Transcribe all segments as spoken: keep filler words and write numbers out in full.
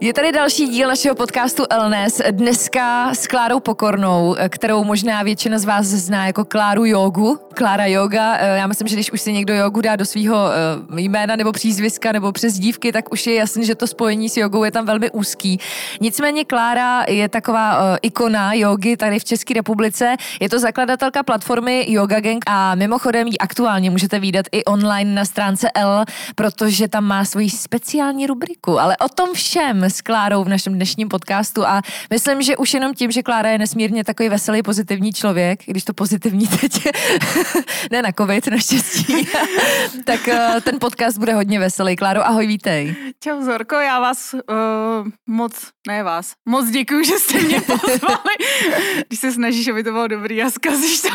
Je tady další díl našeho podcastu Wellness. Dneska s Klárou Pokornou, kterou možná většina z vás zná jako Kláru Jógu. Klára Jóga, já myslím, že když už si někdo jógu dá do svého jména nebo přízviska nebo přezdívky, tak už je jasný, že to spojení s jogou je tam velmi úzký. Nicméně Klára je taková ikona jógy tady v České republice. Je to zakladatelka platformy Yoga Gang a mimochodem ji aktuálně můžete vidět i online na stránce L, protože tam má svoji speciální rubriku. Ale o tom všem s Klárou v našem dnešním podcastu a myslím, že už jenom tím, že Klára je nesmírně takový veselý, pozitivní člověk, když to pozitivní teď ne na covid, naštěstí. Tak ten podcast bude hodně veselý. Kláro, ahoj, vítej. Čau Zorko, já vás uh, moc, ne vás, moc děkuju, že jste mě pozvali. Když se snažíš, aby to bylo dobrý a zkazíš to.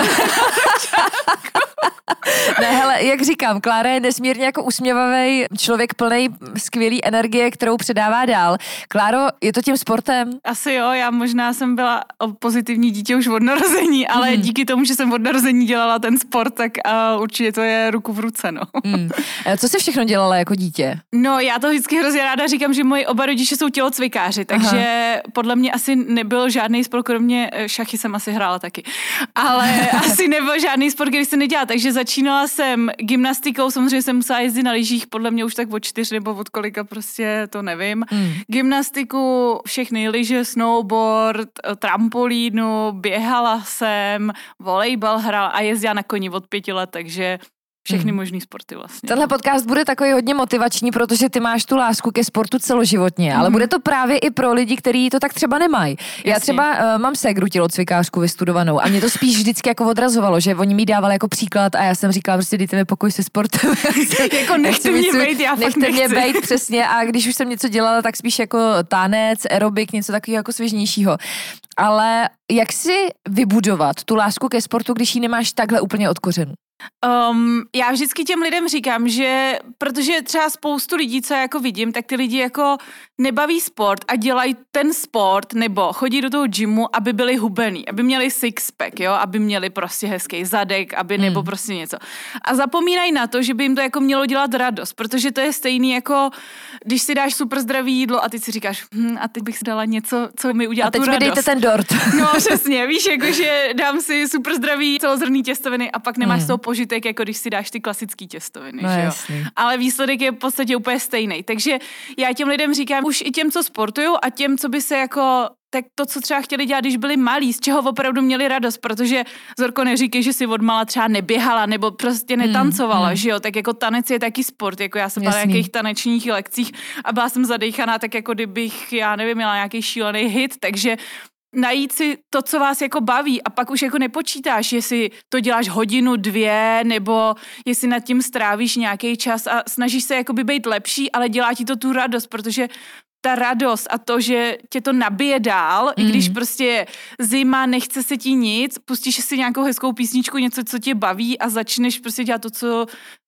Ne, hele, jak říkám, Klára je nesmírně jako usměvavý člověk plnej skvělý energie, kterou předává dál. Kláro, je to tím sportem? Asi jo, já možná jsem byla pozitivní dítě už od narození, ale mm. díky tomu, že jsem od narození dělala ten sport, tak uh, určitě to je ruku v ruce, no. Mm. Co jsi všechno dělala jako dítě? No, já to vždycky hrozně ráda říkám, že moji oba rodiče jsou tělocvikáři, takže aha, podle mě asi nebyl žádný sport, kromě šachy jsem asi hrála taky. Ale asi nebyl žádný sport, který se nedělala, takže začínala jsem gymnastikou, samozřejmě jsem musela jezdit na lyžích, podle mě už tak od čtyř nebo od kolika, prostě to nevím. Mm. Gymnastiku, všechny lyže, snowboard, trampolínu, běhala jsem, volejbal hrál a jezdila na koni od pěti let, takže všechny hmm. možný sporty vlastně. Tenhle podcast bude takový hodně motivační, protože ty máš tu lásku ke sportu celoživotně, ale hmm. bude to právě i pro lidi, kteří to tak třeba nemají. Jasně. Já třeba uh, mám ségru tělocvikářku vystudovanou a mě to spíš vždycky jako odrazovalo, že oni mi dávali jako příklad a já jsem říkala, prostě dejte mi pokoj se sportem. Jako nechte mě bejt, já fakt nechci. Nechte mě bejt, přesně, a když už jsem něco dělala, tak spíš jako tanec, aerobik, něco takového jako svěžnějšího. Ale jak si vybudovat tu lásku ke sportu, když ji nemáš takhle úplně od kořenů? Um, já vždycky těm lidem říkám, že protože třeba spoustu lidí, co já jako vidím, tak ty lidi jako nebaví sport a dělají ten sport nebo chodí do toho gymu, aby byli hubený, aby měli sixpack, jo, aby měli prostě hezký zadek, aby nebo prostě něco. A zapomínají na to, že by jim to jako mělo dělat radost, protože to je stejný jako když si dáš super zdravý jídlo a ty si říkáš, hm, a teď bych si dala něco, co mi udělá tu radost. A teď mi dejte ten dort. No přesně, víš, jakože dám si super zdravý celozrnný těstoviny a pak nemáš to požitek, jako když si dáš ty klasický těstoviny, no, že jo? Ale výsledek je v podstatě úplně stejný. Takže já těm lidem říkám, už i těm, co sportují a těm, co by se jako tak to, co třeba chtěli dělat, když byli malí, z čeho opravdu měli radost, protože Zorko neříkej, že si odmala třeba neběhala nebo prostě netancovala, mm, že jo, tak jako tanec je taky sport, jako já jsem byla na nějakých tanečních lekcích a byla jsem zadejchaná, tak jako kdybych, já nevím, měla nějaký šílený hit, takže najít si to, co vás jako baví a pak už jako nepočítáš, jestli to děláš hodinu, dvě, nebo jestli nad tím strávíš nějaký čas a snažíš se jakoby být lepší, ale dělá ti to tu radost, protože ta radost a to, že tě to nabije dál, mm. i když prostě zima, nechce se ti nic, pustíš si nějakou hezkou písničku, něco, co tě baví a začneš prostě dělat to, co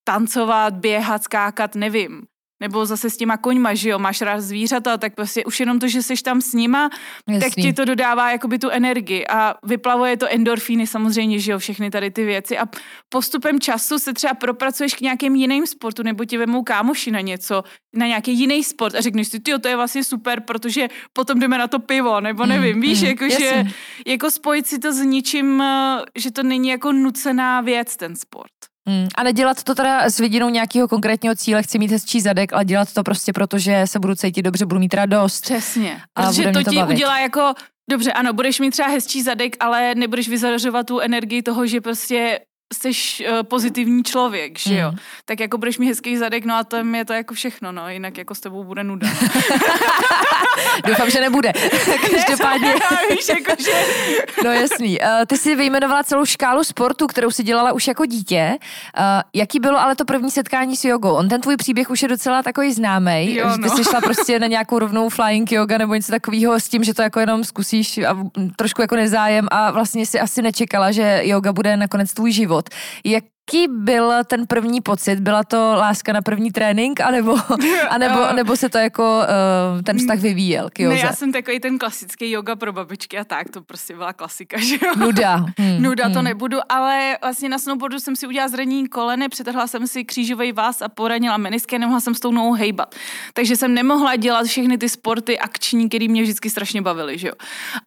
tancovat, běhat, skákat, nevím. Nebo zase s těma koňma, že jo, máš rád zvířata, tak prostě už jenom to, že seš tam s nima, jasný, tak ti to dodává jakoby tu energii a vyplavuje to endorfíny samozřejmě, že jo, všechny tady ty věci a postupem času se třeba propracuješ k nějakým jiným sportu nebo ti vemou kámoši na něco, na nějaký jiný sport a řekneš si, tyjo, to je vlastně super, protože potom jdeme na to pivo, nebo nevím, mm, víš, mm, jako, že, jako spojit si to s ničím, že to není jako nucená věc ten sport. A nedělat to teda s vidinou nějakého konkrétního cíle, chci mít hezčí zadek, ale dělat to prostě proto, že se budu cítit dobře, budu mít radost. Přesně, protože to, to ti bavit udělá jako, dobře, ano, budeš mít třeba hezčí zadek, ale nebudeš vyzařovat tu energii toho, že prostě seš pozitivní člověk, že jo? Mm. Tak jako budeš mi hezký zadek, no a to je to jako všechno, no, jinak jako s tebou bude nuda. Doufám, že nebude. Každopádně. No jasný. Ty jsi vyjmenovala celou škálu sportu, kterou jsi dělala už jako dítě. Jaký bylo ale to první setkání s jogou? On ten tvůj příběh už je docela takový známý, jo, no. Že ty jsi šla prostě na nějakou rovnou flying yoga nebo něco takového s tím, že to jako jenom zkusíš a trošku jako nezájem a vlastně si asi nečekala, že yoga bude nakonec tvůj život. Jaký byl ten první pocit? Byla to láska na první trénink, anebo, anebo, nebo se to jako ten vztah vyvíjel k józe? Ne, já jsem takový ten klasický yoga pro babičky a tak, to prostě byla klasika, že jo? Nuda. Hmm. Nuda to hmm. nebudu, ale vlastně na snowboardu jsem si udělala zranění kolene, přetrhla jsem si křížový váz a poranila menisky, nemohla jsem s tou nohou hejbat. Takže jsem nemohla dělat všechny ty sporty akční, které mě vždycky strašně bavily, že jo?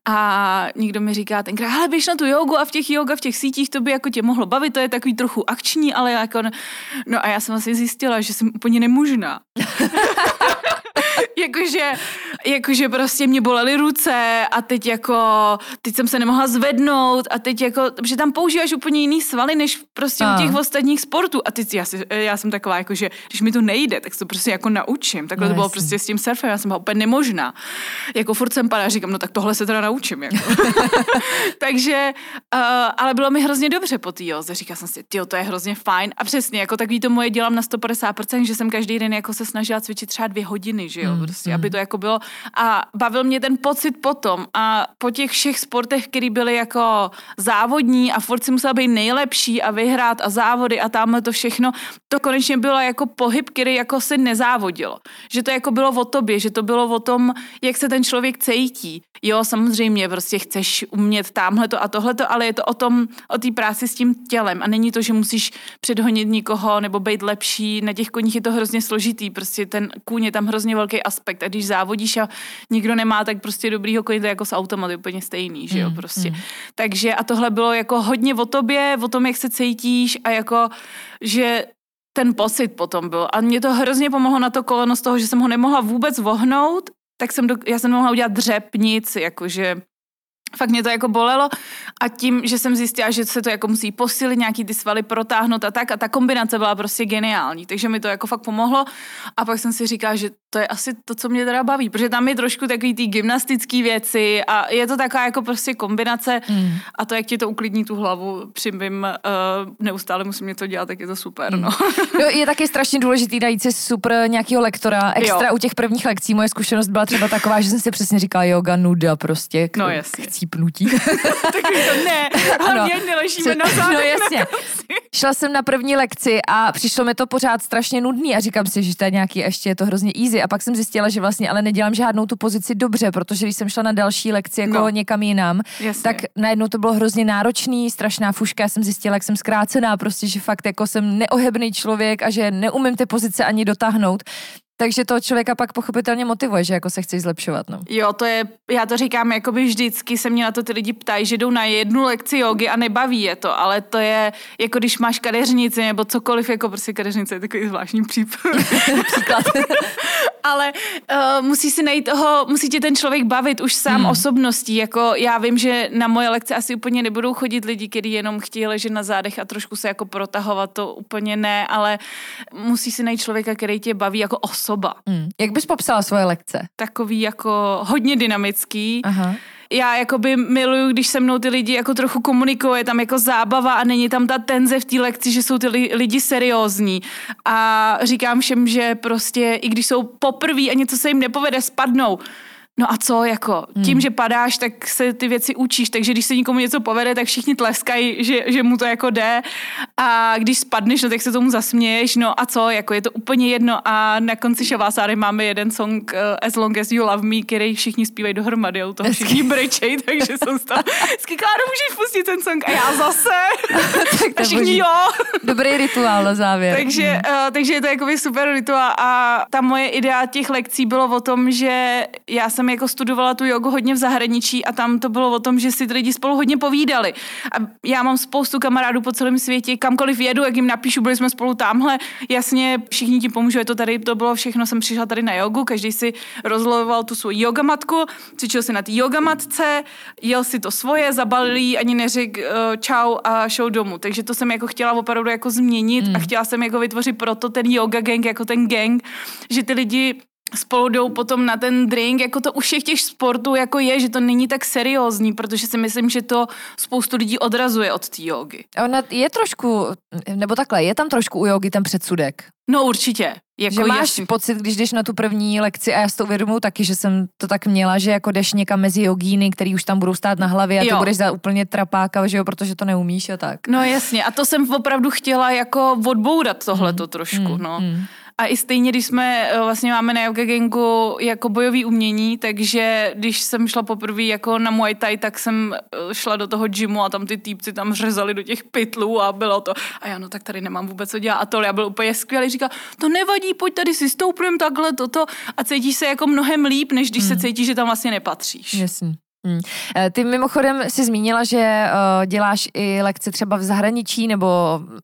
A někdo mi říká tenkrát, hele, běž na tu jogu a v těch yoga, v těch sítích to by jako tě mohlo bavit, to je takový trochu akční, ale jako... No a já jsem vlastně zjistila, že jsem úplně nemožná. Jakože, jakože prostě mě bolely ruce a teď jako, teď jsem se nemohla zvednout a teď jako, protože tam používáš úplně jiný svaly, než prostě a. u těch ostatních sportů. A teď já, si, já jsem taková jakože, když mi to nejde, tak to prostě jako naučím. Takhle no, to bylo jasný. Prostě s tím surfem, já jsem byla úplně nemožná. Jako furt jsem padala, říkám, no tak tohle se teda naučím. Jako. Takže, uh, ale bylo mi hrozně dobře po té józe. Říkala jsem si, tyjo, to je hrozně fajn. A přesně, jako takový to moje dělám na sto padesát procent, že jsem každý den jako se snažila cvičit třeba dvě hodiny, že jo, prostě, mm. aby to jako bylo a bavil mě ten pocit potom a po těch všech sportech, který byly jako závodní a furt si musela být nejlepší a vyhrát a závody a tamhle to všechno, to konečně bylo jako pohyb, který jako se nezávodilo. Že to jako bylo o tobě, že to bylo o tom, jak se ten člověk cítí. Jo, samozřejmě, prostě chceš umět tamhleto a tohleto, ale je to o tom, o té práci s tím tělem a není to, že musíš předhonit nikoho nebo být lepší, na těch koních je to hrozně složitý, prostě ten kůň je tam hrozně velký aspekt a když závodíš a nikdo nemá tak prostě dobrýho koně, to je jako s automaty úplně stejný, že jo, prostě. Mm, mm. Takže a tohle bylo jako hodně o tobě, o tom, jak se cítíš a jako, že ten pocit potom byl. A mě to hrozně pomohlo na to koleno z toho, že jsem ho nemohla vůbec vohnout, tak jsem, do, já jsem nemohla udělat dřep, nic, jakože... Fakt mě to jako bolelo a tím, že jsem zjistila, že se to jako musí posílit, nějaký ty svaly protáhnout a tak a ta kombinace byla prostě geniální, takže mi to jako fakt pomohlo a pak jsem si říkala, že to je asi to, co mě teda baví, protože tam je trošku takový ty gymnastický věci a je to taková jako prostě kombinace mm. a to, jak ti to uklidní tu hlavu při mým uh, neustále musím mě to dělat, tak je to super, no. No je taky strašně důležitý najít si super nějakýho lektora, extra jo. U těch prvních lekcí moje zkušenost byla třeba taková, že jsem si přesně říkala yoga, nuda prostě. K- no jasně. Pnutí. Takový to ne, hlavně ano. Neležíme na zádech. No jasně. Šla jsem na první lekci a přišlo mi to pořád strašně nudný a říkám si, že to je nějaký, ještě je to hrozně easy a pak jsem zjistila, že vlastně ale nedělám žádnou tu pozici dobře, protože když jsem šla na další lekci jako no. někam jinam, jasně. tak najednou to bylo hrozně náročný, strašná fuška, já jsem zjistila, jak jsem zkrácená, prostě, že fakt jako jsem neohebný člověk a že neumím ty pozice ani dotáhnout. Takže to člověka pak pochopitelně motivuje, že jako se chceš zlepšovat, no. Jo, to je, já to říkám, jakoby vždycky se mě na to ty lidi ptají, že jdou na jednu lekci jógy a nebaví je to, ale to je, jako když máš kadeřnici nebo cokoliv, jako prostě kadeřnice je takový zvláštní příklad. Ale uh, musí si najít toho, musí tě ten člověk bavit už sám hmm. osobností, jako já vím, že na moje lekce asi úplně nebudou chodit lidi, kteří jenom chtějí ležet na zádech a trošku se jako protahovat, to úplně ne, ale musí si najít člověka, který tě baví jako osob. Mm. Jak bys popsala svoje lekce? Takový jako hodně dynamický. Aha. Já jakoby miluju, když se mnou ty lidi jako trochu komunikují, je tam jako zábava a není tam ta tenze v té lekci, že jsou ty lidi seriózní. A říkám všem, že prostě i když jsou poprví a něco se jim nepovede, spadnou. No a co, jako, tím, hmm. že padáš, tak se ty věci učíš, takže když se nikomu něco povede, tak všichni tleskají, že, že mu to jako jde a když spadneš, no tak se tomu zasměješ, no a co, jako, je to úplně jedno a na konci Šavásáry máme jeden song uh, As Long As You Love Me, který všichni zpívají dohromady, u toho všichni brečej, takže jsem z toho, hezky, Kláro, můžeš pustit ten song a já zase a všichni jo. Dobrý rituál na závěr. Takže, uh, takže je to jakoby super rituál a ta moje idea těch lekcí bylo o tom, že já jsem jako studovala tu jogu hodně v zahraničí a tam to bylo o tom, že si ty lidi spolu hodně povídali. A já mám spoustu kamarádů po celém světě, kamkoliv jedu, jak jim napíšu, byli jsme spolu tamhle, jasně, všichni ti pomůžu, je to tady, to bylo všechno, jsem přišla tady na jogu, každý si rozlovoval tu svou jogamatku, cvičil si na té jogamatce, jel si to svoje, zabalil, ani neřekl čau a šel domů. Takže to to jsem jako chtěla opravdu jako změnit mm. a chtěla jsem jako vytvořit proto ten Yoga Gang, jako ten gang, že ty lidi spolu jdou potom na ten drink, jako to u všech těch sportů jako je, že to není tak seriózní, protože si myslím, že to spoustu lidí odrazuje od té jógy. Ona je trošku, nebo takhle, je tam trošku u jógy ten předsudek. No určitě. Jako že máš jasný pocit, když jdeš na tu první lekci, a já si to uvědomuji taky, že jsem to tak měla, že jako jdeš někam mezi jogíny, který už tam budou stát na hlavě a jo. ty budeš za úplně trapáka, že jo, protože to neumíš a tak. No jasně, a to jsem opravdu chtěla jako odbourat tohleto mm. trošku, mm. no. Mm. A i stejně, když jsme, vlastně máme na Yoga Gangu jako bojový umění, takže když jsem šla poprvé jako na Muay Thai, tak jsem šla do toho gymu a tam ty týpci tam řezali do těch pytlů a bylo to. A já no tak tady nemám vůbec co dělat a tohle. Já byl úplně skvělý, říkal, to nevadí, pojď tady si stoupneme takhle toto a cítíš se jako mnohem líp, než když hmm. se cítíš, že tam vlastně nepatříš. Jasně. Hmm. Ty mimochodem si zmínila, že uh, děláš i lekce třeba v zahraničí, nebo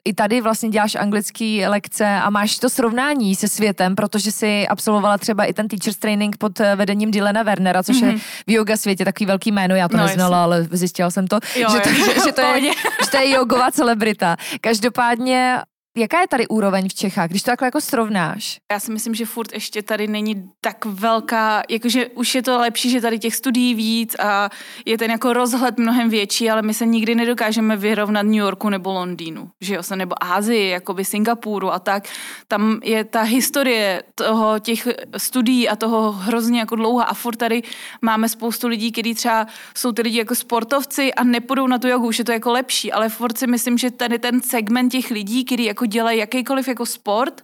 i tady vlastně děláš anglický lekce a máš to srovnání se světem, protože jsi absolvovala třeba i ten teacher's training pod vedením Dylana Wernera, což mm-hmm. je v yoga světě takový velký jméno, já to no, neznala, ale zjistila jsem to, jo, že, to, že, že, to je, že to je jogová celebrita. Každopádně jaká je tady úroveň v Čechách, když to takhle jako srovnáš? Já si myslím, že furt ještě tady není tak velká, jakože už je to lepší, že tady těch studií víc a je ten jako rozhled mnohem větší, ale my se nikdy nedokážeme vyrovnat New Yorku nebo Londýnu, že jo, nebo Asii, jakoby Singapuru a tak. Tam je ta historie toho, těch studií a toho hrozně jako dlouhá a furt tady máme spoustu lidí, kteří třeba jsou ty lidi jako sportovci a nepůjdou na tu jogu, už je to jako lepší, ale furt si myslím, že tady ten segment těch lidí, kteří jako dělají jakýkoliv jako sport,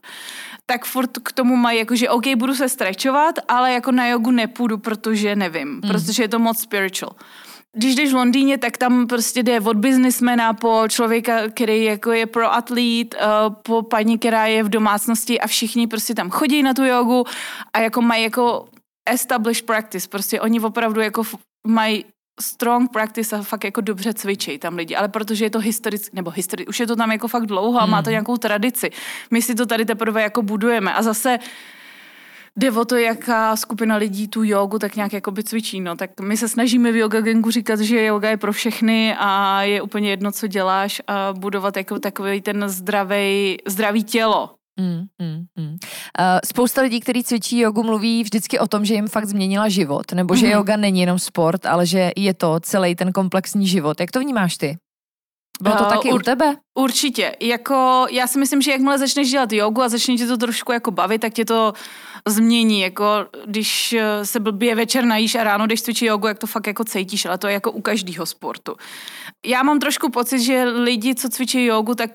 tak furt k tomu mají jako, že OK, budu se stretchovat, ale jako na jogu nepůjdu, protože nevím, mm. protože je to moc spiritual. Když jdeš v Londýně, tak tam prostě jde od biznismena po člověka, který jako je pro atlét, po paní, která je v domácnosti a všichni prostě tam chodí na tu jogu a jako mají jako established practice, prostě oni opravdu jako mají strong practice a fakt jako dobře cvičejí tam lidi, ale protože je to historicky, nebo historicky, už je to tam jako fakt dlouho a má to nějakou tradici. My si to tady teprve jako budujeme a zase jde o to, jaká skupina lidí tu jogu tak nějak jako by cvičí, no, tak my se snažíme v Yoga Gangu říkat, že yoga je pro všechny a je úplně jedno, co děláš a budovat jako takový ten zdravý, zdravý tělo. Mm, mm, mm. Uh, spousta lidí, kteří cvičí jogu, mluví vždycky o tom, že jim fakt změnila život, nebo že mm. yoga není jenom sport, ale že je to celý ten komplexní život. Jak to vnímáš ty? Bylo to uh, taky ur- u tebe? Určitě. Jako, já si myslím, že jakmile začneš dělat jogu a začne tě to trošku jako bavit, tak tě to změní. Jako, když se blbě večer najíš a ráno jdeš cvičit jogu, jak to fakt jako cítíš, ale to je jako u každého sportu. Já mám trošku pocit, že lidi, co cvičí jogu, tak,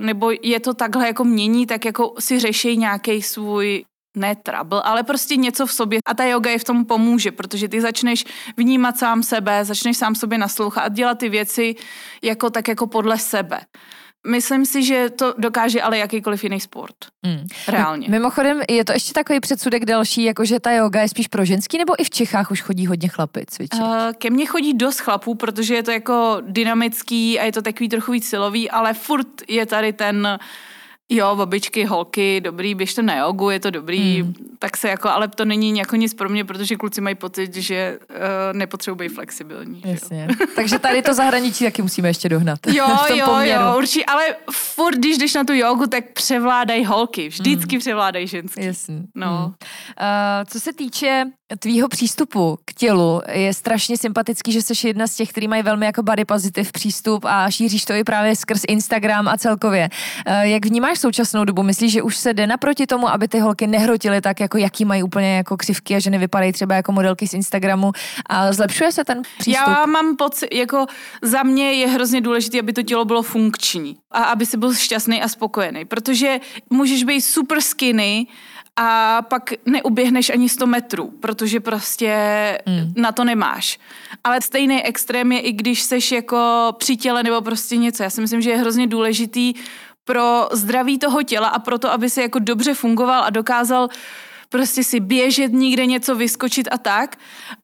nebo je to takhle jako mění, tak jako si řeší nějaký svůj ne trouble, ale prostě něco v sobě a ta yoga je v tom pomůže, protože ty začneš vnímat sám sebe, začneš sám sobě naslouchat a dělat ty věci jako tak jako podle sebe. Myslím si, že to dokáže ale jakýkoliv jiný sport. Mm. Reálně. Mimochodem je to ještě takový předsudek další, jakože ta yoga je spíš pro ženský, nebo i v Čechách už chodí hodně chlapy cvičit? Uh, ke mně chodí dost chlapů, protože je to jako dynamický a je to takový trochu víc silový, ale furt je tady ten jo, babičky, holky, dobrý, běžte na jogu, je to dobrý, mm. tak se jako, ale to není jako nic pro mě, protože kluci mají pocit, že uh, nepotřebují flexibilní. Jasně. Takže tady to zahraničí taky musíme ještě dohnat. Jo, jo, poměru. Jo, určitě, ale furt, když jdeš na tu jogu, tak převládají holky, vždycky mm. převládají ženský. Jasně. No. Mm. Uh, co se týče tvýho přístupu k tělu, je strašně sympatický, že jsi jedna z těch, kteří mají velmi jako body positive přístup a šíříš to i právě skrz Instagram a celkově. Uh, jak vnímáš současnou dobu? Myslíš, že už se jde naproti tomu, aby ty holky nehrotily tak, jako jaký mají úplně jako křivky a že nevypadají třeba jako modelky z Instagramu a zlepšuje se ten přístup? Já mám pocit, jako za mě je hrozně důležité, aby to tělo bylo funkční a aby si byl šťastný a spokojený, protože můžeš být super skinny a pak neuběhneš ani sto metrů, protože prostě mm. na to nemáš. Ale stejný extrém je, i když seš jako při těle nebo prostě něco. Já si myslím, že je hrozně důležitý pro zdraví toho těla a pro to, aby se jako dobře fungoval a dokázal prostě si běžet, nikde něco vyskočit a tak,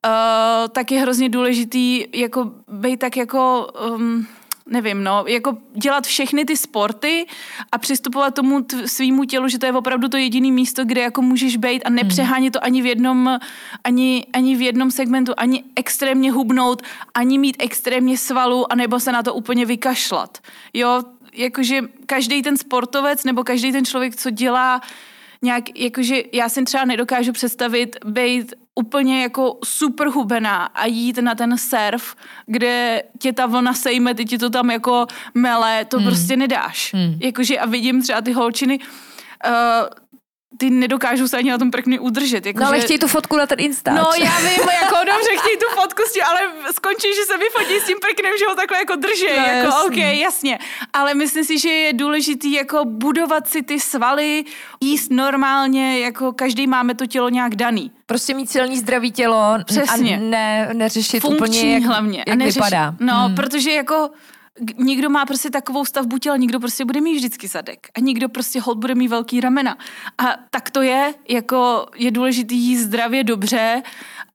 uh, tak je hrozně důležitý jako být tak jako um, nevím, no, jako dělat všechny ty sporty a přistupovat tomu t- svýmu tělu, že to je opravdu to jediné místo, kde jako můžeš být a nepřehánět to ani v jednom, ani, ani v jednom segmentu, ani extrémně hubnout, ani mít extrémně svalů, anebo se na to úplně vykašlat. Jo, jakože každý ten sportovec nebo každý ten člověk, co dělá nějak, jakože já si třeba nedokážu představit být úplně jako super hubená a jít na ten surf, kde tě ta vlna sejme, ty ti to tam jako mele, to hmm. prostě nedáš. Hmm. Jakože a vidím třeba ty holčiny, uh, ty nedokážou se ani na tom prkně udržet. Jako no ale že... chtějí tu fotku na ten Insta. No já vím, jako dobře, chtějí tu fotku s tím, ale skončí, že se vyfotí s tím prknem, že ho takhle jako drží. No, jako jasný. OK, jasně. Ale myslím si, že je důležitý jako budovat si ty svaly, jíst normálně, jako každý máme to tělo nějak daný. Prostě mít silný zdravý tělo. Přesně. A ne, neřešit funkční úplně, jak, hlavně. jak neřeši... vypadá. No, hmm. protože jako... Nikdo má prostě takovou stavbu těla, nikdo prostě bude mít vždycky zadek a nikdo prostě hod bude mít velký ramena. A tak to je, jako je důležitý jíst zdravě dobře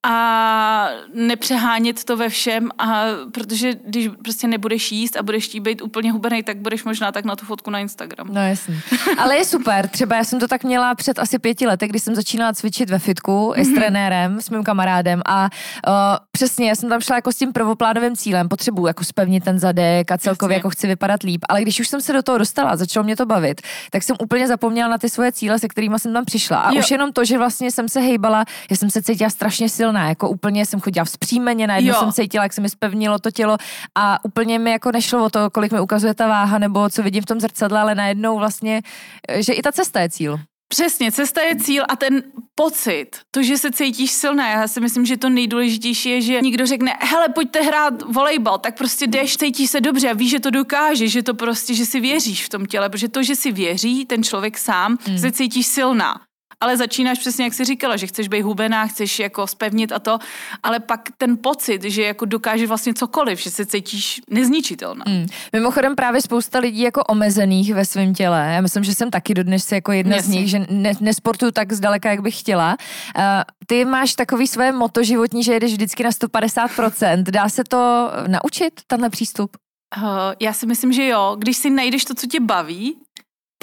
a nepřehánět to ve všem, a protože když prostě nebudeš jíst a budeš tí být úplně hubenej, tak budeš možná tak na tu fotku na Instagram. No jasně. Ale je super, třeba já jsem to tak měla před asi pěti lety, když jsem začínala cvičit ve fitku mm-hmm. s trenérem, s mým kamarádem a uh, přesně, já jsem tam šla jako s tím prvoplánovým cílem, potřebuji jako spevnit ten zadek a celkově jasně. jako chci vypadat líp, ale když už jsem se do toho dostala, začalo mě to bavit, tak jsem úplně zapomněla na ty svoje cíle, se kterými jsem tam přišla. A jo. už jenom to, že vlastně jsem se hejbala, já jsem se cítila strašně silná. Jako úplně jsem chodila vzpřímeně, najednou jo. jsem cítila, jak se mi zpevnilo to tělo a úplně mi jako nešlo o to, kolik mi ukazuje ta váha nebo co vidím v tom zrcadle, ale najednou vlastně, že i ta cesta je cíl. Přesně, cesta je cíl a ten pocit, to, že se cítíš silná, já si myslím, že to nejdůležitější je, že někdo řekne, hele, pojďte hrát volejbal, tak prostě jdeš, cítíš se dobře a víš, že to dokážeš, že to prostě, že si věříš v tom těle, protože to, že si věří ten člověk sám, hmm. se cítíš silná. Ale začínáš přesně, jak jsi říkala, že chceš být hubená, chceš jako zpevnit a to, ale pak ten pocit, že jako dokážeš vlastně cokoliv, že se cítíš nezničitelná. Mm. Mimochodem právě spousta lidí jako omezených ve svém těle. Já myslím, že jsem taky dodnes jako jedna Jasně. z nich, že ne, nesportuju tak zdaleka, jak bych chtěla. Uh, ty máš takový své motto životní, že jedeš vždycky na sto padesát procent. Dá se to naučit, tenhle přístup? Uh, já si myslím, že jo. Když si najdeš to, co tě baví,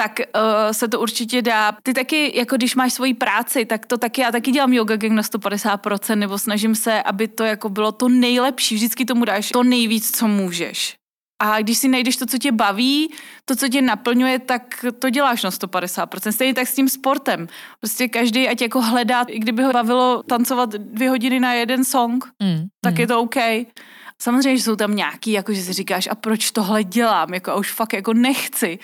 tak uh, se to určitě dá. Ty taky, jako když máš svoji práci, tak to taky, já taky dělám Yoga Gang na sto padesát procent, nebo snažím se, aby to jako bylo to nejlepší, vždycky tomu dáš to nejvíc, co můžeš. A když si najdeš to, co tě baví, to, co tě naplňuje, tak to děláš na sto padesát procent. Stejně tak s tím sportem. Prostě každý, ať jako hledá, i kdyby ho bavilo tancovat dvě hodiny na jeden song, mm, tak mm. je to OK. Samozřejmě, že jsou tam nějaký, jako že si říkáš, a proč tohle dělám, jako a už fakt jako nechci.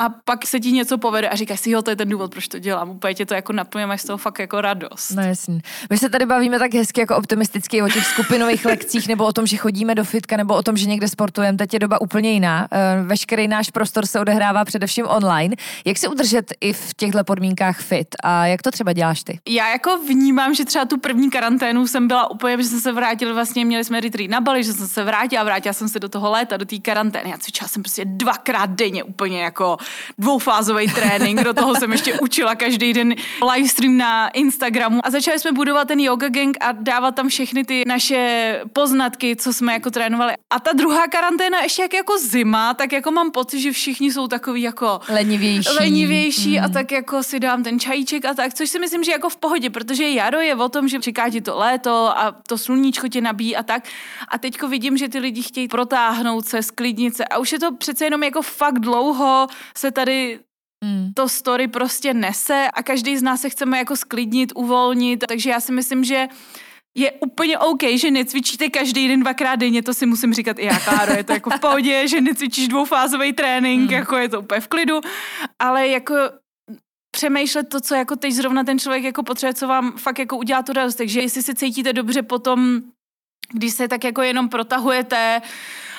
A pak se ti něco povede a říkáš si, jo, to je ten důvod, proč to dělám. Úplně tě to jako naplňuje, máš z toho fakt jako radost. No jasný. My se tady bavíme tak hezky jako optimisticky o těch skupinových lekcích, nebo o tom, že chodíme do fitka, nebo o tom, že někde sportujeme. Teď je doba úplně jiná. Veškerý náš prostor se odehrává především online. Jak se udržet i v těchto podmínkách fit? A jak to třeba děláš ty? Já jako vnímám, že třeba tu první karanténu jsem byla úplně, že jsem se vrátila, vlastně měli jsme retreat na Bali, že jsem se vrátila, vrátila jsem se do toho léta, do té karantény. Já cvičila jsem prostě dvakrát denně úplně jako dvoufázový trénink, do toho jsem ještě učila každý den livestream na Instagramu a začali jsme budovat ten Yoga Gang a dávat tam všechny ty naše poznatky, co jsme jako trénovali. A ta druhá karanténa, ještě jak jako zima, tak jako mám pocit, že všichni jsou takový jako lenivější, lenivější mm. a tak jako si dám ten čajíček a tak, což si myslím, že jako v pohodě, protože jaro je o tom, že čeká ti to léto a to sluníčko tě nabíjí a tak. A teďko vidím, že ty lidi chtějí protáhnout se, sklidnit se a už je to přece jenom jako fakt dlouho se tady mm. to story prostě nese a každý z nás se chceme jako sklidnit, uvolnit, takže já si myslím, že je úplně OK, že necvičíte každý den dvakrát denně, to si musím říkat i já, Kláro, je to jako v pohodě, že necvičíš dvoufázový trénink, mm. jako je to úplně v klidu, ale jako přemýšlet to, co jako teď zrovna ten člověk jako potřebuje, co vám fakt jako udělá tu radost, takže jestli se cítíte dobře potom, když se tak jako jenom protahujete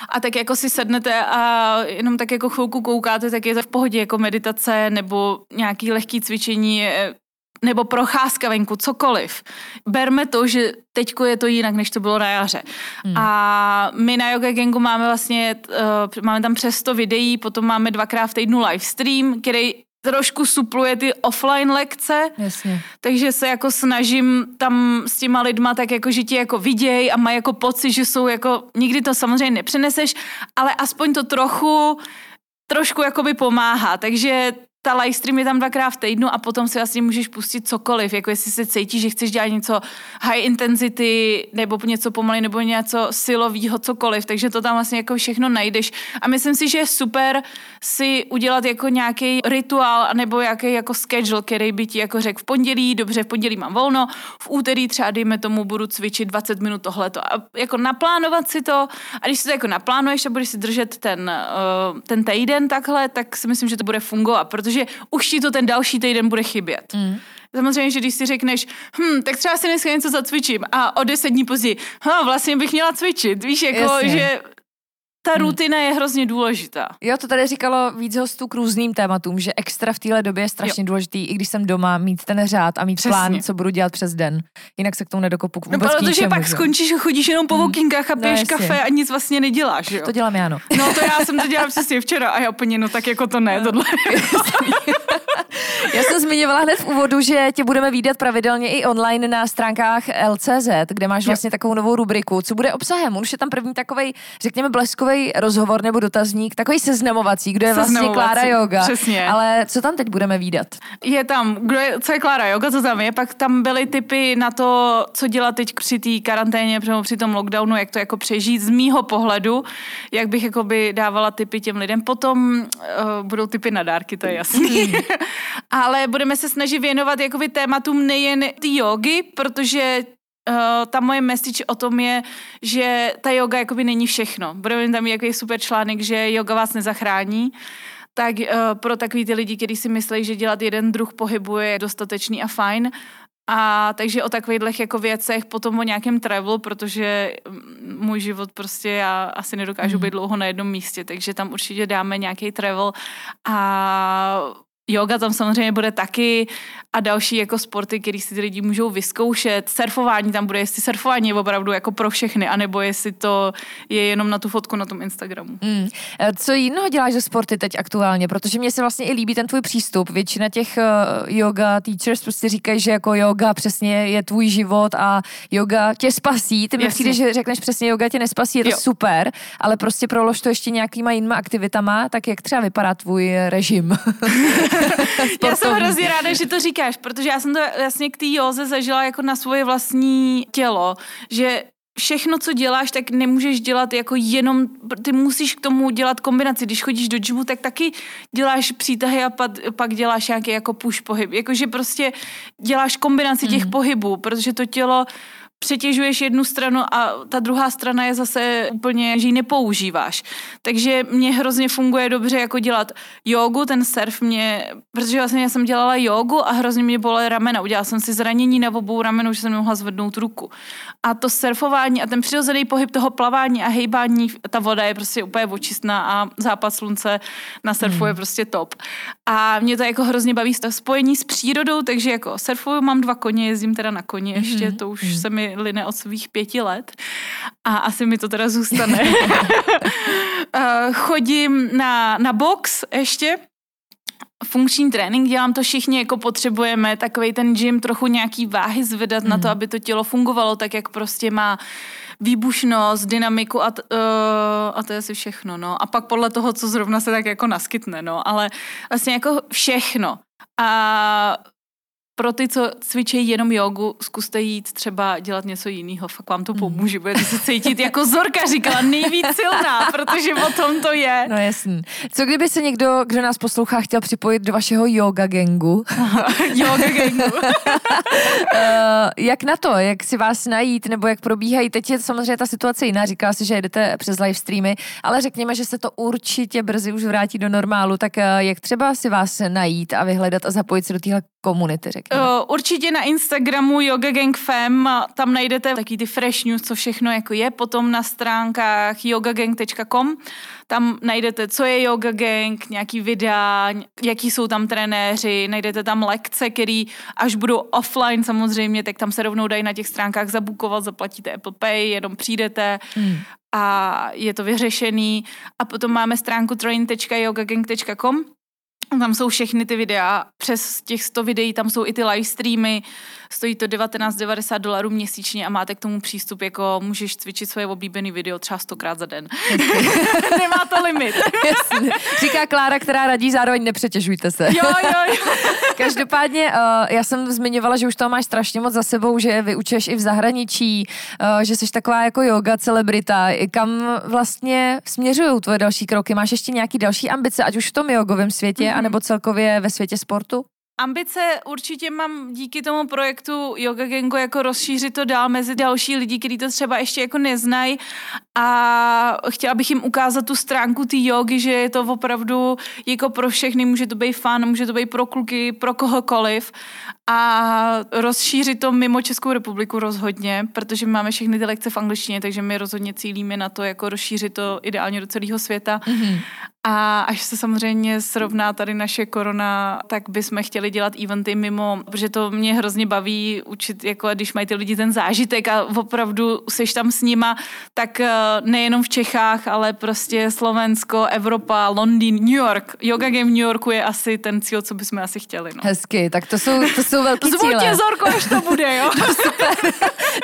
a tak jako si sednete a jenom tak jako chvilku koukáte, tak je to v pohodě jako meditace nebo nějaký lehký cvičení nebo procházka venku, cokoliv. Berme to, že teďko je to jinak, než to bylo na jaře. Hmm. A my na Yoga Gangu máme vlastně, uh, máme tam přes sto videí, potom máme dvakrát v týdnu live stream, který trošku supluje ty offline lekce, Jasně. takže se jako snažím tam s těma lidma tak jako, že ti jako viděj a mají jako pocit, že jsou jako, nikdy to samozřejmě nepřeneseš, ale aspoň to trochu, trošku jakoby pomáhá, takže ta live stream je tam dvakrát v týdnu a potom si vlastně můžeš pustit cokoliv, jako jestli se cítíš, že chceš dělat něco high intensity nebo něco pomalej nebo něco silového, cokoliv, takže to tam vlastně jako všechno najdeš. A myslím si, že je super si udělat jako nějaký rituál nebo nějaký jako schedule, který by ti jako řekl v pondělí, dobře, v pondělí mám volno, v úterý třeba dejme tomu budu cvičit dvacet minut tohleto a jako naplánovat si to a když si to jako naplánuješ a budeš si držet ten, ten týden takhle, tak si myslím, že to bude fungovat, že už ti to ten další týden bude chybět. Mm. Samozřejmě, že když si řekneš, hm, tak třeba si dneska něco zacvičím a o deset dní později, hm, vlastně bych měla cvičit, víš, jako, jasně, že ta rutina hmm. je hrozně důležitá. Jo, to tady říkalo víc hostů k různým tématům, že extra v téhle době je strašně jo. důležitý, i když jsem doma, mít ten řád a mít přesně. plán, co budu dělat přes den. Jinak se k tomu nedokopu vůbec. No, protože pak můžu. skončíš, chodíš jenom po walkingách a piješ no, kafe a nic vlastně neděláš. Jo? To dělám já, no. No, to já jsem to dělala přesně včera a já úplně, no tak jako to ne, no. tohle. Já jsem zmiňovala hned v úvodu, že tě budeme vídat pravidelně i online na stránkách L C Z, kde máš vlastně takovou novou rubriku, co bude obsahem. Už je tam první takovej, řekněme, bleskový rozhovor nebo dotazník, takový seznamovací, kdo je vlastně Klára Jóga. Přesně. Ale co tam teď budeme vídat? Je tam, kdo je, co je Klára Jóga, co tam je, pak tam byly tipy na to, co dělat teď při té karanténě, při tom lockdownu, jak to jako přežít z mýho pohledu, jak bych jakoby dávala tipy těm lidem. Potom uh, budou tipy na dárky, to je jasný. Ale budeme se snažit věnovat jakoby tématům nejen ty jógy, protože uh, ta moje message o tom je, že ta jóga jakoby není všechno. Budeme tam jaký super článek, že jóga vás nezachrání. Tak uh, pro takový ty lidi, kteří si myslí, že dělat jeden druh pohybu je dostatečný a fajn. A takže o takových jako věcech, potom o nějakém travelu, protože můj život prostě, já asi nedokážu být dlouho na jednom místě, takže tam určitě dáme nějaký travel a yoga tam samozřejmě bude taky a další jako sporty, které si ty lidi můžou vyzkoušet. Surfování tam bude, jestli surfování je opravdu jako pro všechny, anebo jestli to je jenom na tu fotku na tom Instagramu. Mm. Co jiného děláš ze sporty teď aktuálně? Protože mně se vlastně i líbí ten tvůj přístup. Většina těch yoga teachers prostě říkají, že jako yoga přesně je tvůj život a yoga tě spasí. Ty mi přijde, že řekneš přesně yoga tě nespasí, je to jo. super, ale prostě prolož to ještě nějakýma jinýma aktivitama, tak jak třeba vypadá tvůj režim? Já jsem hrozně ráda, že to říkáš, protože já jsem to jasně k té józe zažila jako na svoje vlastní tělo, že všechno, co děláš, tak nemůžeš dělat jako jenom, ty musíš k tomu dělat kombinaci, když chodíš do džimu, tak taky děláš přítahy a pak, pak děláš nějaký jako push pohyb, jakože prostě děláš kombinaci těch mm. pohybů, protože to tělo přetěžuješ jednu stranu a ta druhá strana je zase úplně, že ji nepoužíváš. Takže mě hrozně funguje dobře jako dělat jógu, ten surf mě, protože vlastně já jsem dělala jógu a hrozně mě bolely ramena. Udělala jsem si zranění na obou ramenou, že jsem nemohla zvednout ruku. A to surfování a ten přirozený pohyb toho plavání a hejbání, ta voda je prostě úplně očistná a západ slunce na surfu je prostě top. A mě to jako hrozně baví to spojení s přírodou, takže jako surfuju, mám dva koně, jezdím teda na koni ještě, to už se mi line od svých pěti let a asi mi to teda zůstane. Chodím na, na box ještě, funkční trénink, dělám to všichni, jako potřebujeme, takovej ten gym, trochu nějaký váhy zvedat mm. na to, aby to tělo fungovalo tak, jak prostě má výbušnost, dynamiku a, t, uh, a to je asi všechno, no. A pak podle toho, co zrovna se tak jako naskytne, no. Ale vlastně jako všechno. A pro ty, co cvičí jenom jogu, zkuste jít třeba dělat něco jiného. Fakt vám to pomůže, budete se cítit, jako Zorka říkala, nejvíc silná, protože o tom to je. No jasný. Co kdyby se někdo, kdo nás poslouchá, chtěl připojit do vašeho yoga gangu? Yoga gangu. uh, jak na to? Jak si vás najít? Nebo jak probíhají? Teď je samozřejmě ta situace jiná. Říkala si, že jedete přes live streamy, ale řekněme, že se to určitě brzy už vrátí do normálu. Tak uh, jak třeba si vás najít a vyhledat a zapojit se do téhle komunity, řekněme? Uh, určitě na Instagramu Yoga Gang Fem, tam najdete taky ty fresh news, co všechno jako je, potom na stránkách yogagang tečka com, tam najdete, co je Yoga Gang, nějaký videa, jaký jsou tam trenéři, najdete tam lekce, které až budou offline samozřejmě, tak tam se rovnou dají na těch stránkách zabukovat, zaplatíte Apple Pay, jenom přijdete. Hmm. A je to vyřešený. A potom máme stránku train tečka yogagang tečka com, Tam jsou všechny ty videa, přes těch sto videí, tam jsou i ty live streamy, stojí to devatenáct devadesát dolarů měsíčně a máte k tomu přístup, jako můžeš cvičit svoje oblíbené video třeba stokrát za den. Nemá to limit. Jasně. Říká Klára, která radí, zároveň nepřetěžujte se. Jo, jo, jo. Každopádně já jsem zmiňovala, že už toho máš strašně moc za sebou, že vyučuješ i v zahraničí, že jsi taková jako yoga celebrita. Kam vlastně směřují tvoje další kroky? Máš ještě nějaký další ambice, ať už v tom jogovém světě, mm-hmm. nebo celkově ve světě sportu? Ambice určitě mám díky tomu projektu Yoga Gangu jako rozšířit to dál mezi další lidi, kteří to třeba ještě jako neznají, a chtěla bych jim ukázat tu stránku té jogy, že je to opravdu jako pro všechny, může to být fun, může to být pro kluky, pro kohokoliv, a rozšířit to mimo Českou republiku rozhodně, protože máme všechny ty lekce v angličtině, takže my rozhodně cílíme na to, jako rozšířit to ideálně do celého světa. Mm-hmm. A až se samozřejmě srovná tady naše korona, tak bychom chtěli dělat eventy mimo, protože to mě hrozně baví učit, jako když mají ty lidi ten zážitek a opravdu seš tam s nima, tak nejenom v Čechách, ale prostě Slovensko, Evropa, Londýn, New York. Yoga Game v New Yorku je asi ten cíl, co bychom asi chtěli. No. Hezky, tak to jsou, to jsou velký cíle. Zvoň tě, Zorko, až to bude, jo? No, super.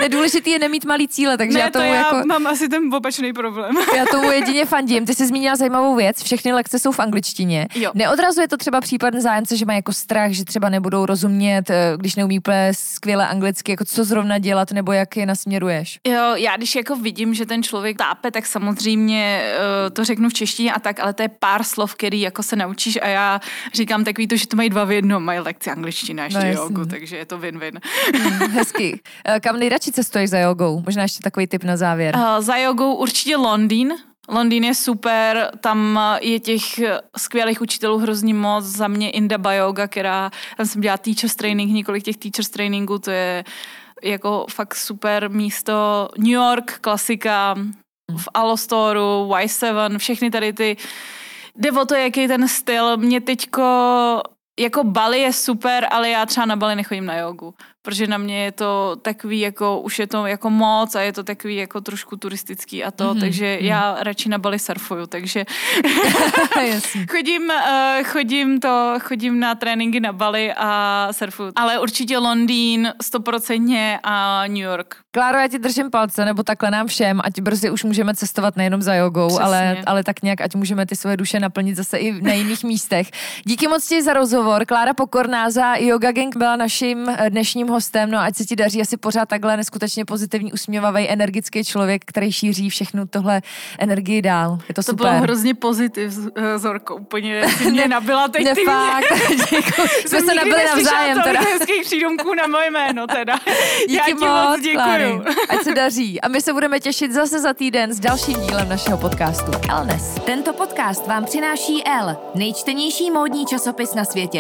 Nedůležitý je nemít malý cíle, takže ne, já tomu to já jako... mám asi ten opačný problém. Já tomu jedině fandím. Ty jsi zmínila zajímavou věc. Všechny lekce jsou v angličtině. Jo. Neodrazuje to třeba případně zájemce, že má jako strach, že třeba nebudou rozumět, když neumí úplně skvěle anglicky, jako co zrovna dělat, nebo jak je nasměruješ? Jo, já když jako vidím, že ten člověk tápe, tak samozřejmě uh, to řeknu v češtině a tak, ale to je pár slov, který jako se naučíš, a já říkám takový to, že to mají dva v jednom, mají lekci angličtina ještě no, jogu, takže je to win-win. Hmm, hezky. Kam nejradši cestuješ za jogou? Možná ještě takový tip na závěr. Uh, za jogou určitě Londýn. Londýn je super, tam je těch skvělých učitelů hrozně moc, za mě Indaba Yoga, která, tam jsem dělala teachers training, několik těch teachers trainingů, to je jako fakt super místo. New York, klasika, v Alostoru, Y sedm, všechny tady ty, Devo, to je jaký ten styl, mě teďko... Jako Bali je super, ale já třeba na Bali nechodím na jogu, protože na mě je to takový, jako už je to jako moc a je to takový jako trošku turistický a to, mm-hmm. takže mm. já radši na Bali surfuju, takže chodím, uh, chodím to, chodím na tréninky na Bali a surfuju. Ale určitě Londýn, stoprocentně a New York. Kláro, já ti držím palce, nebo takhle nám všem, ať brzy už můžeme cestovat nejenom za jogou, ale, ale tak nějak, ať můžeme ty svoje duše naplnit zase i na jiných místech. Díky moc ti za rozhovor. Klára Pokorná za Yoga Gang byla naším dnešním hostem. No ať se ti daří, asi pořád takhle neskutečně pozitivní, usměvavý, energický člověk, který šíří všechnu tohle energii dál. Je to, to super. To bylo hrozně pozitiv, Zorko, úplně mě nabila teď ne, ty mě. Jsme se nabili navzájem. Jsem nikdy hezkých přídomků na moje jméno teda. Díky. Já ti moc děkuju. Kláry. Ať se daří. A my se budeme těšit zase za týden s dalším dílem našeho podcastu Elnes. Tento podcast vám přináší El, nejčtenější módní časopis na světě.